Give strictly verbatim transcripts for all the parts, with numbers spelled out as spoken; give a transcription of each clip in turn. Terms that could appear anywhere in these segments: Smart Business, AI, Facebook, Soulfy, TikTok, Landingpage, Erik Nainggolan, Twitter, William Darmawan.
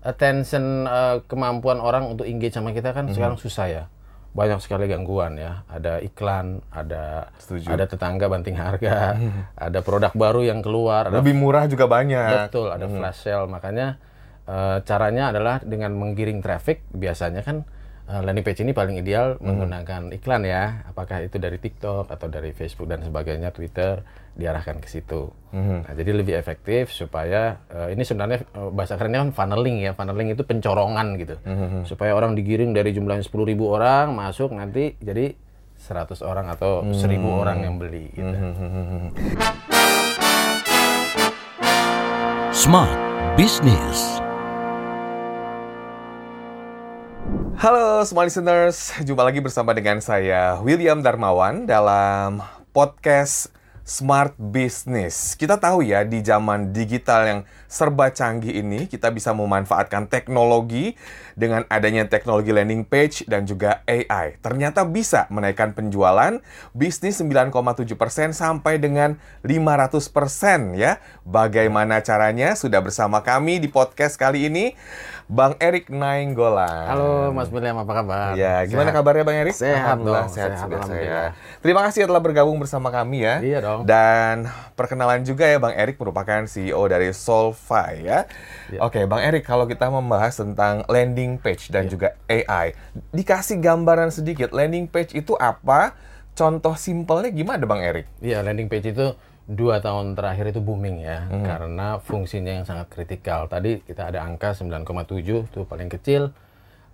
attention, uh, kemampuan orang untuk engage sama kita kan mm-hmm. sekarang susah ya. Banyak sekali gangguan ya. Ada iklan, ada Setuju. ada tetangga banting harga, ada produk baru yang keluar. Lebih ada, murah juga banyak. Betul, ada mm-hmm. flash sale. Makanya uh, caranya adalah dengan menggiring traffic. Biasanya kan uh, landing page ini paling ideal mm-hmm. menggunakan iklan ya. Apakah itu dari TikTok atau dari Facebook dan sebagainya, Twitter, diarahkan ke situ. Mm-hmm. Nah, jadi lebih efektif supaya uh, ini sebenarnya uh, bahasa kerennya kan funneling ya. Funneling itu pencorongan gitu. Mm-hmm. Supaya orang digiring dari jumlahnya sepuluh ribu orang masuk nanti jadi seratus orang atau mm-hmm. seribu orang yang beli gitu. Mm-hmm. Smart Business. Halo semua listeners, jumpa lagi bersama dengan saya William Darmawan dalam podcast Smart Business. Kita tahu ya, di zaman digital yang serba canggih ini, kita bisa memanfaatkan teknologi. Dengan adanya teknologi landing page dan juga A I, ternyata bisa menaikkan penjualan bisnis sembilan koma tujuh persen sampai dengan lima ratus persen ya. Bagaimana caranya? Sudah bersama kami di podcast kali ini Bang Erik Nainggolan. Halo Mas William, apa kabar? Ya, gimana sehat. Kabarnya Bang Erik? Sehat dong, sehat, sehat, sehat saya. Terima kasih telah bergabung bersama kami ya. Iya dong. Dan perkenalan juga ya, Bang Erik merupakan C E O dari Soulfy ya. Ya. Oke, Bang Erik, kalau kita membahas tentang landing page dan ya. juga A I, dikasih gambaran sedikit, landing page itu apa? Contoh simpelnya gimana Bang Erik? Iya, landing page itu dua tahun terakhir itu booming ya, hmm. karena fungsinya yang sangat kritikal. Tadi kita ada angka sembilan koma tujuh itu paling kecil,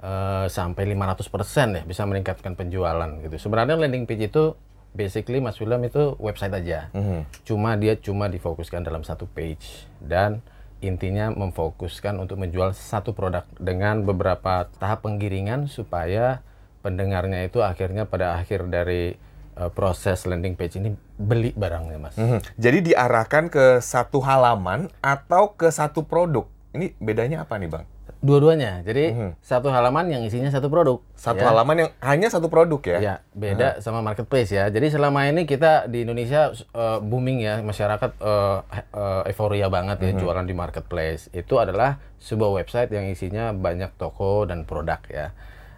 uh, sampai lima ratus persen ya, bisa meningkatkan penjualan gitu. Sebenarnya landing page itu basically Mas William itu website aja. Mm-hmm. Cuma dia cuma difokuskan dalam satu page dan intinya memfokuskan untuk menjual satu produk dengan beberapa tahap penggiringan supaya pendengarnya itu akhirnya pada akhir dari uh, proses landing page ini beli barangnya, Mas. Mm-hmm. Jadi diarahkan ke satu halaman atau ke satu produk. Ini bedanya apa nih, Bang? Dua-duanya, jadi mm-hmm. satu halaman yang isinya satu produk. Satu ya. halaman yang hanya satu produk ya? Ya, beda hmm. sama marketplace ya. Jadi selama ini kita di Indonesia uh, booming ya, masyarakat uh, uh, euforia banget ya mm-hmm. jualan di marketplace. Itu adalah sebuah website yang isinya banyak toko dan produk ya.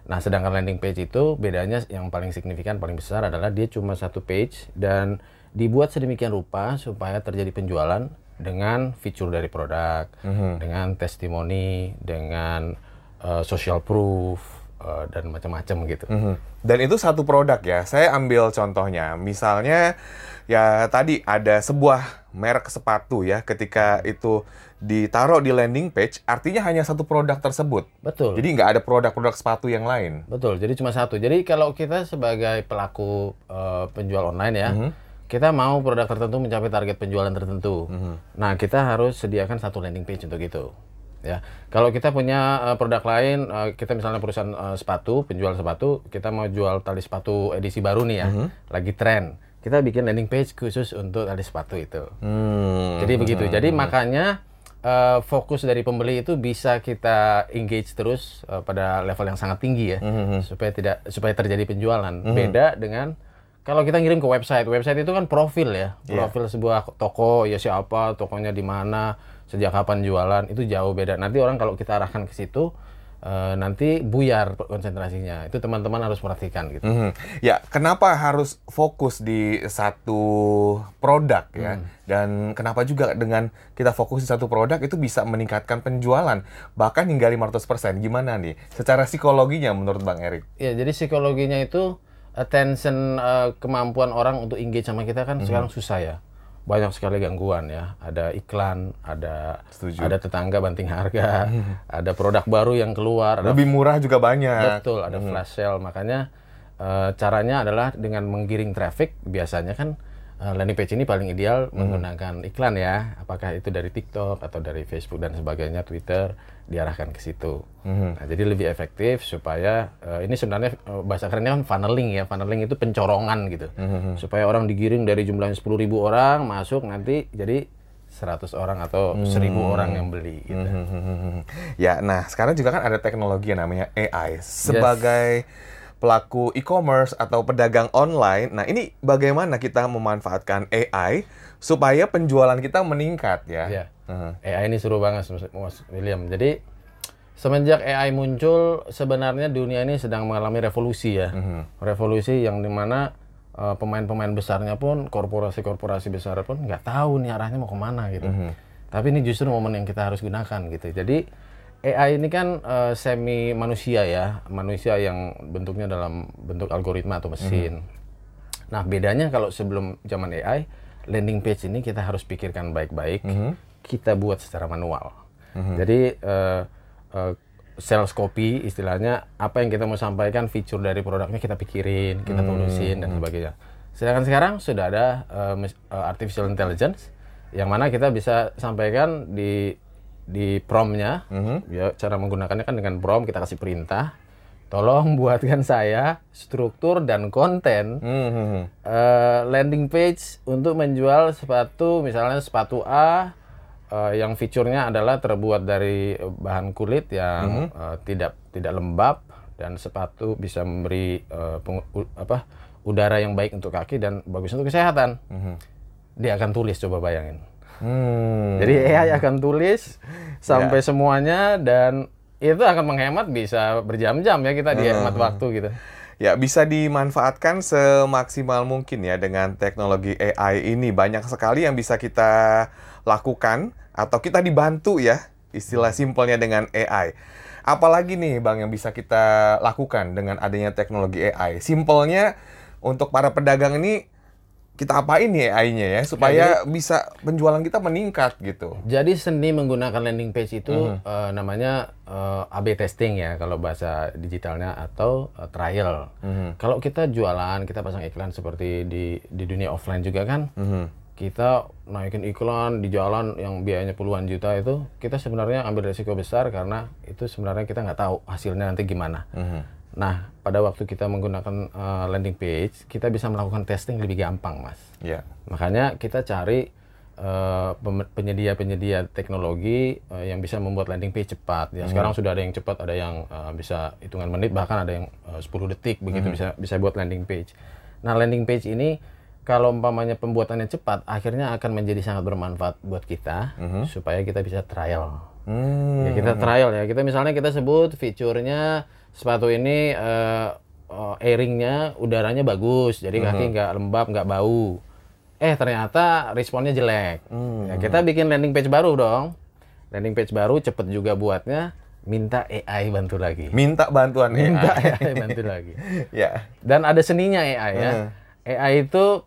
Nah, sedangkan landing page itu bedanya yang paling signifikan, paling besar adalah dia cuma satu page dan dibuat sedemikian rupa supaya terjadi penjualan dengan fitur dari produk, mm-hmm. dengan testimoni, dengan uh, social proof, uh, dan macam-macam gitu. Mm-hmm. Dan itu satu produk ya, saya ambil contohnya. Misalnya ya tadi ada sebuah merek sepatu ya, ketika itu ditaruh di landing page, artinya hanya satu produk tersebut. Betul. Jadi nggak ada produk-produk sepatu yang lain. Betul, jadi cuma satu. Jadi kalau kita sebagai pelaku uh, penjual online ya, mm-hmm. kita mau produk tertentu mencapai target penjualan tertentu. Mm-hmm. Nah, kita harus sediakan satu landing page untuk itu. Ya, kalau kita punya uh, produk lain, uh, kita misalnya perusahaan uh, sepatu, penjual sepatu, kita mau jual tali sepatu edisi baru nih ya, mm-hmm. lagi tren. Kita bikin landing page khusus untuk tali sepatu itu. Mm-hmm. Jadi begitu. Jadi makanya uh, fokus dari pembeli itu bisa kita engage terus uh, pada level yang sangat tinggi ya, mm-hmm. supaya tidak supaya terjadi penjualan. Mm-hmm. Beda dengan kalau kita ngirim ke website, website itu kan profil ya, profil yeah. sebuah toko, ya siapa, tokonya di mana, sejak kapan jualan, itu jauh beda. Nanti orang kalau kita arahkan ke situ, uh, nanti buyar konsentrasinya. Itu teman-teman harus perhatikan gitu. Mm-hmm. Ya, kenapa harus fokus di satu produk ya? Mm. Dan kenapa juga dengan kita fokus di satu produk itu bisa meningkatkan penjualan, bahkan hingga lima ratus persen. Gimana nih secara psikologinya menurut Bang Erik? Ya, jadi psikologinya itu attention, uh, kemampuan orang untuk engage sama kita kan mm-hmm. sekarang susah ya. Banyak sekali gangguan ya. Ada iklan, ada Setuju. ada tetangga banting harga, ada produk baru yang keluar. Lebih ada, murah juga banyak. Betul, ada mm-hmm. flash sale. Makanya uh, caranya adalah dengan menggiring traffic. Biasanya kan uh, landing page ini paling ideal mm-hmm. menggunakan iklan ya. Apakah itu dari TikTok atau dari Facebook dan sebagainya, Twitter, diarahkan ke situ. Mm-hmm. Nah, jadi lebih efektif supaya uh, ini sebenarnya uh, bahasa kerennya kan funneling ya. Funneling itu pencorongan gitu. Mm-hmm. Supaya orang digiring dari jumlahnya sepuluh ribu orang masuk nanti jadi seratus orang atau mm-hmm. seribu orang yang beli gitu. Mm-hmm. Ya, nah sekarang juga kan ada teknologi yang namanya A I sebagai yes. pelaku e-commerce atau pedagang online. Nah, ini bagaimana kita memanfaatkan A I supaya penjualan kita meningkat ya? Iya. Uh-huh. A I ini seru banget Mas William. Jadi Semenjak A I muncul, sebenarnya dunia ini sedang mengalami revolusi ya. Mm-hmm. Revolusi yang dimana uh, pemain-pemain besarnya pun, korporasi-korporasi besar pun nggak tahu nih arahnya mau kemana gitu. Mm-hmm. Tapi ini justru momen yang kita harus gunakan gitu. Jadi A I ini kan uh, semi manusia ya, manusia yang bentuknya dalam bentuk algoritma atau mesin. Mm-hmm. Nah bedanya kalau sebelum zaman A I, landing page ini kita harus pikirkan baik-baik, mm-hmm. kita buat secara manual. Mm-hmm. Jadi uh, Uh, sales copy istilahnya, apa yang kita mau sampaikan, fitur dari produknya kita pikirin, kita tulisin, hmm. dan sebagainya. Sedangkan sekarang sudah ada uh, artificial intelligence yang mana kita bisa sampaikan di di promptnya, hmm. ya, cara menggunakannya kan dengan prompt, kita kasih perintah, tolong buatkan saya struktur dan konten hmm. uh, landing page untuk menjual sepatu, misalnya sepatu A, Uh, yang fiturnya adalah terbuat dari bahan kulit yang mm-hmm. uh, tidak tidak lembab, dan sepatu bisa memberi uh, peng, u, apa, udara yang baik untuk kaki dan bagus untuk kesehatan. Mm-hmm. Dia akan tulis, coba bayangin. Mm-hmm. Jadi A I akan tulis sampai yeah. semuanya, dan itu akan menghemat bisa berjam-jam ya, kita dihemat mm-hmm. waktu gitu. Ya, bisa dimanfaatkan semaksimal mungkin ya dengan teknologi A I ini. Banyak sekali yang bisa kita lakukan atau kita dibantu ya, istilah simpelnya dengan A I. Apalagi nih Bang yang bisa kita lakukan dengan adanya teknologi A I? Simpelnya untuk para pedagang ini, kita apain nih A I-nya ya supaya jadi, bisa penjualan kita meningkat gitu. Jadi seni menggunakan landing page itu mm-hmm. uh, namanya Uh, A B testing ya kalau bahasa digitalnya, atau uh, trial. Mm-hmm. Kalau kita jualan, kita pasang iklan seperti di di dunia offline juga kan, mm-hmm. kita naikin iklan di jalan yang biayanya puluhan juta itu, kita sebenarnya ambil resiko besar karena itu sebenarnya kita nggak tahu hasilnya nanti gimana. Mm-hmm. Nah pada waktu kita menggunakan uh, landing page, kita bisa melakukan testing lebih gampang mas. Yeah. Makanya kita cari Uh, penyedia-penyedia teknologi uh, yang bisa membuat landing page cepat. Ya, mm-hmm. sekarang sudah ada yang cepat, ada yang uh, bisa hitungan menit, bahkan ada yang uh, sepuluh detik begitu mm-hmm. bisa bisa buat landing page. Nah, landing page ini kalau umpamanya pembuatannya cepat, akhirnya akan menjadi sangat bermanfaat buat kita mm-hmm. supaya kita bisa trial. Mm-hmm. Ya, kita trial ya. Kita misalnya kita sebut fiturnya sepatu ini uh, uh, airingnya udaranya bagus, jadi kaki mm-hmm. nggak lembab, nggak bau. Eh ternyata responnya jelek. Hmm. Ya, kita bikin landing page baru dong. Landing page baru cepet juga buatnya. Minta A I bantu lagi. Minta bantuan Minta A I. A I bantu lagi. Ya. Dan ada seninya A I ya. Hmm. A I itu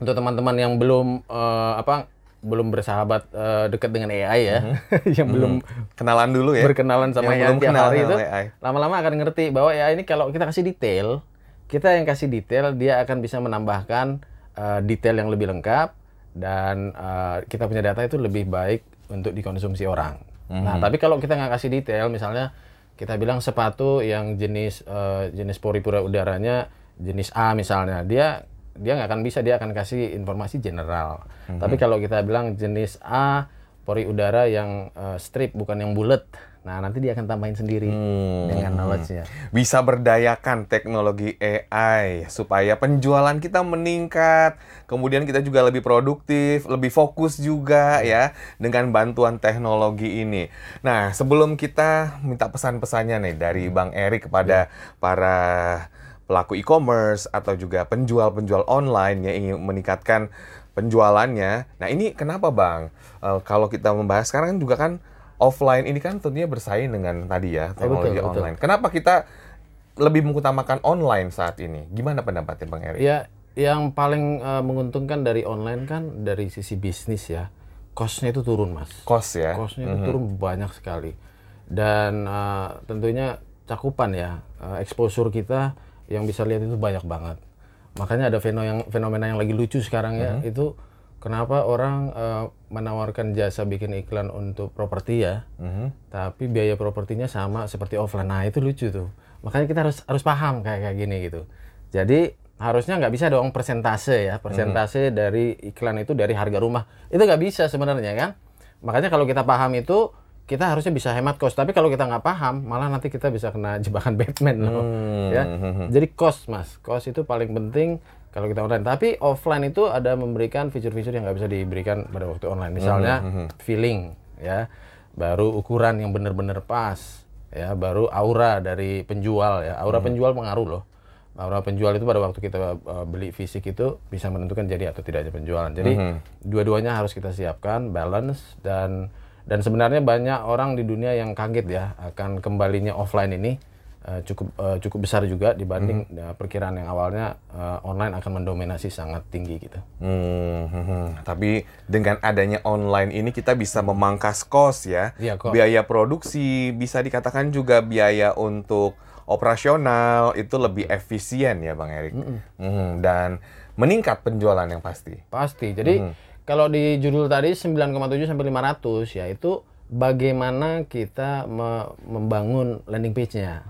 untuk teman-teman yang belum uh, apa belum bersahabat uh, dekat dengan A I ya, hmm. yang hmm. belum kenalan dulu ya. Berkenalan sama yang belum kenal itu. A I. Lama-lama akan ngerti bahwa A I ini kalau kita kasih detail, kita yang kasih detail, dia akan bisa menambahkan Uh, detail yang lebih lengkap, dan uh, kita punya data itu lebih baik untuk dikonsumsi orang. Mm-hmm. Nah, tapi kalau kita nggak kasih detail, misalnya kita bilang sepatu yang jenis uh, jenis pori-pori udaranya jenis A misalnya, dia dia nggak akan bisa, dia akan kasih informasi general. Mm-hmm. Tapi kalau kita bilang jenis A pori udara yang uh, strip bukan yang bulat, nah nanti dia akan tambahin sendiri hmm. dengan knowledge-nya. Bisa berdayakan teknologi A I supaya penjualan kita meningkat, kemudian kita juga lebih produktif, lebih fokus juga ya dengan bantuan teknologi ini. Nah sebelum kita minta pesan-pesannya nih dari Bang Erik kepada hmm. para pelaku e-commerce atau juga penjual-penjual online yang ingin meningkatkan penjualannya, nah ini kenapa Bang? Uh, kalau kita membahas sekarang kan juga kan offline ini kan tentunya bersaing dengan tadi ya, teknologi oh, betul, online. Betul. Kenapa kita lebih mengutamakan online saat ini? Gimana pendapatnya Bang Erik? Ya, yang paling uh, menguntungkan dari online kan dari sisi bisnis ya. Cost-nya itu turun, Mas. Cost ya? Cost-nya mm-hmm. itu turun banyak sekali. Dan uh, tentunya cakupan ya, uh, exposure kita yang bisa lihat itu banyak banget. Makanya ada fenomena yang lagi lucu sekarang ya, mm-hmm. itu kenapa orang uh, menawarkan jasa bikin iklan untuk properti ya, mm-hmm. tapi biaya propertinya sama seperti offline. Nah itu lucu tuh. Makanya kita harus harus paham kayak kayak gini gitu. Jadi harusnya nggak bisa dong persentase ya, persentase mm-hmm. dari iklan itu dari harga rumah. Itu nggak bisa sebenarnya kan. Makanya kalau kita paham itu, kita harusnya bisa hemat cost. Tapi kalau kita nggak paham, malah nanti kita bisa kena jebakan Batman loh. Mm-hmm. Ya. Jadi cost mas, cost itu paling penting kalau kita online. Tapi offline itu ada memberikan fitur-fitur yang nggak bisa diberikan pada waktu online. Misalnya mm-hmm. feeling ya, baru ukuran yang benar-benar pas, ya, baru aura dari penjual ya. Aura hmm. penjual pengaruh loh. Aura penjual itu pada waktu kita uh, beli fisik itu bisa menentukan jadi atau tidaknya penjualan. Jadi mm-hmm. dua-duanya harus kita siapkan, balance, dan dan sebenarnya banyak orang di dunia yang kaget ya akan kembalinya offline ini uh, cukup uh, cukup besar juga dibanding mm-hmm. uh, perkiraan yang awalnya uh, online akan mendominasi sangat tinggi gitu. Mm-hmm. Tapi dengan adanya online ini kita bisa memangkas kos ya, ya biaya produksi bisa dikatakan juga biaya untuk operasional itu lebih efisien ya Bang Erik. Mm-hmm. Mm-hmm. Dan meningkat penjualan yang pasti. Pasti. Jadi mm-hmm. kalau di judul tadi sembilan koma tujuh sampai lima ratus ya itu bagaimana kita me- membangun landing page-nya.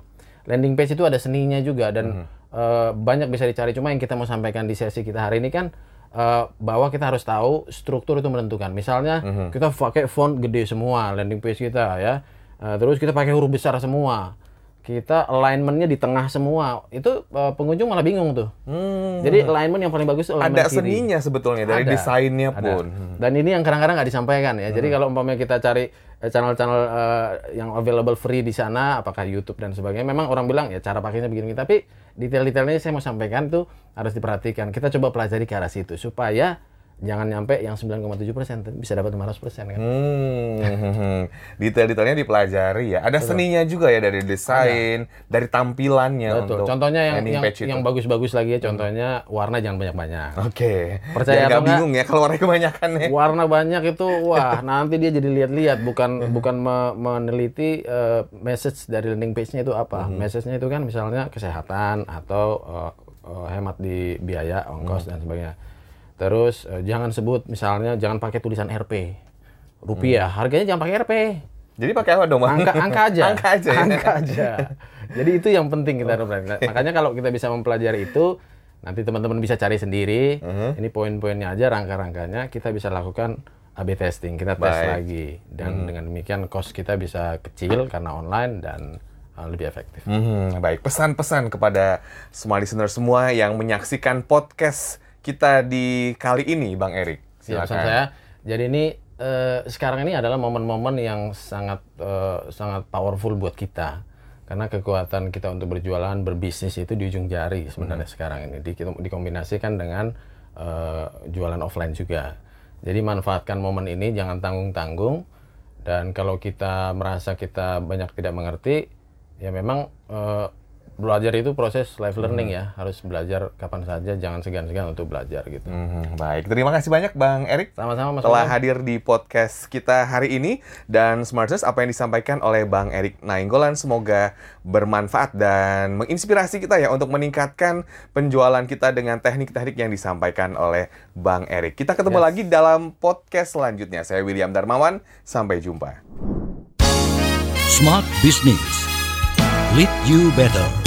Landing page itu ada seninya juga dan mm-hmm. uh, banyak bisa dicari. Cuma yang kita mau sampaikan di sesi kita hari ini kan uh, bahwa kita harus tahu struktur itu menentukan. Misalnya mm-hmm. kita pakai font gede semua landing page kita ya. Uh, terus kita pakai huruf besar semua. Kita alignment-nya di tengah semua. Itu uh, pengunjung malah bingung tuh. Hmm. Jadi alignment yang paling bagus itu alignment ada kiri. Ada seninya sebetulnya dari ada, desainnya pun. Ada. Dan ini yang kadang-kadang nggak disampaikan ya. Hmm. Jadi kalau umpamanya kita cari channel-channel uh, yang available free di sana, apakah YouTube dan sebagainya, memang orang bilang ya cara pakainya begini. Tapi detail-detailnya saya mau sampaikan tuh harus diperhatikan. Kita coba pelajari ke arah situ supaya jangan nyampe yang sembilan koma tujuh persen bisa dapat lima ratus persen kan. Hmm, detail-detailnya dipelajari ya. Ada betul. Seninya juga ya dari desain, ada. Dari tampilannya betul. Untuk contonya yang yang, yang bagus-bagus lagi ya contohnya hmm. warna jangan banyak-banyak. Oke. Okay. Percaya enggak bingung ya kalau warna kebanyakan ya. Warna banyak itu wah nanti dia jadi lihat-lihat bukan bukan me- meneliti uh, message dari landing page-nya itu apa. Hmm. Message-nya itu kan misalnya kesehatan atau uh, uh, hemat di biaya, ongkos hmm. dan sebagainya. Terus eh, jangan sebut misalnya jangan pakai tulisan R P rupiah hmm. harganya jangan pakai R P jadi pakai apa dong angka angka aja angka aja, angka aja. Jadi itu yang penting kita harus okay. Makanya kalau kita bisa mempelajari itu nanti teman-teman bisa cari sendiri uh-huh. ini poin-poinnya aja rangka-rangkanya kita bisa lakukan A B testing kita tes Baik. Lagi dan hmm. dengan demikian cost kita bisa kecil karena online dan lebih efektif. Hmm, baik pesan-pesan kepada semua listener semua yang menyaksikan podcast kita di kali ini, Bang Erik. Silakan. Siap, saya. Jadi ini eh, sekarang ini adalah momen-momen yang sangat eh, sangat powerful buat kita, karena kekuatan kita untuk berjualan, berbisnis itu di ujung jari sebenarnya hmm. sekarang ini di, dikombinasikan dengan eh, jualan offline juga. Jadi manfaatkan momen ini, jangan tanggung-tanggung. Dan kalau kita merasa kita banyak tidak mengerti, ya memang. Eh, Belajar itu proses life learning ya, harus belajar kapan saja, jangan segan-segan untuk belajar gitu. Mm-hmm. Baik, terima kasih banyak Bang Erik. Sama-sama Mas. Telah hadir di podcast kita hari ini dan Smart Business apa yang disampaikan oleh Bang Erik Nainggolan semoga bermanfaat dan menginspirasi kita ya untuk meningkatkan penjualan kita dengan teknik-teknik yang disampaikan oleh Bang Erik. Kita ketemu yes. lagi dalam podcast selanjutnya. Saya William Darmawan, sampai jumpa. Smart Business. Lead you better.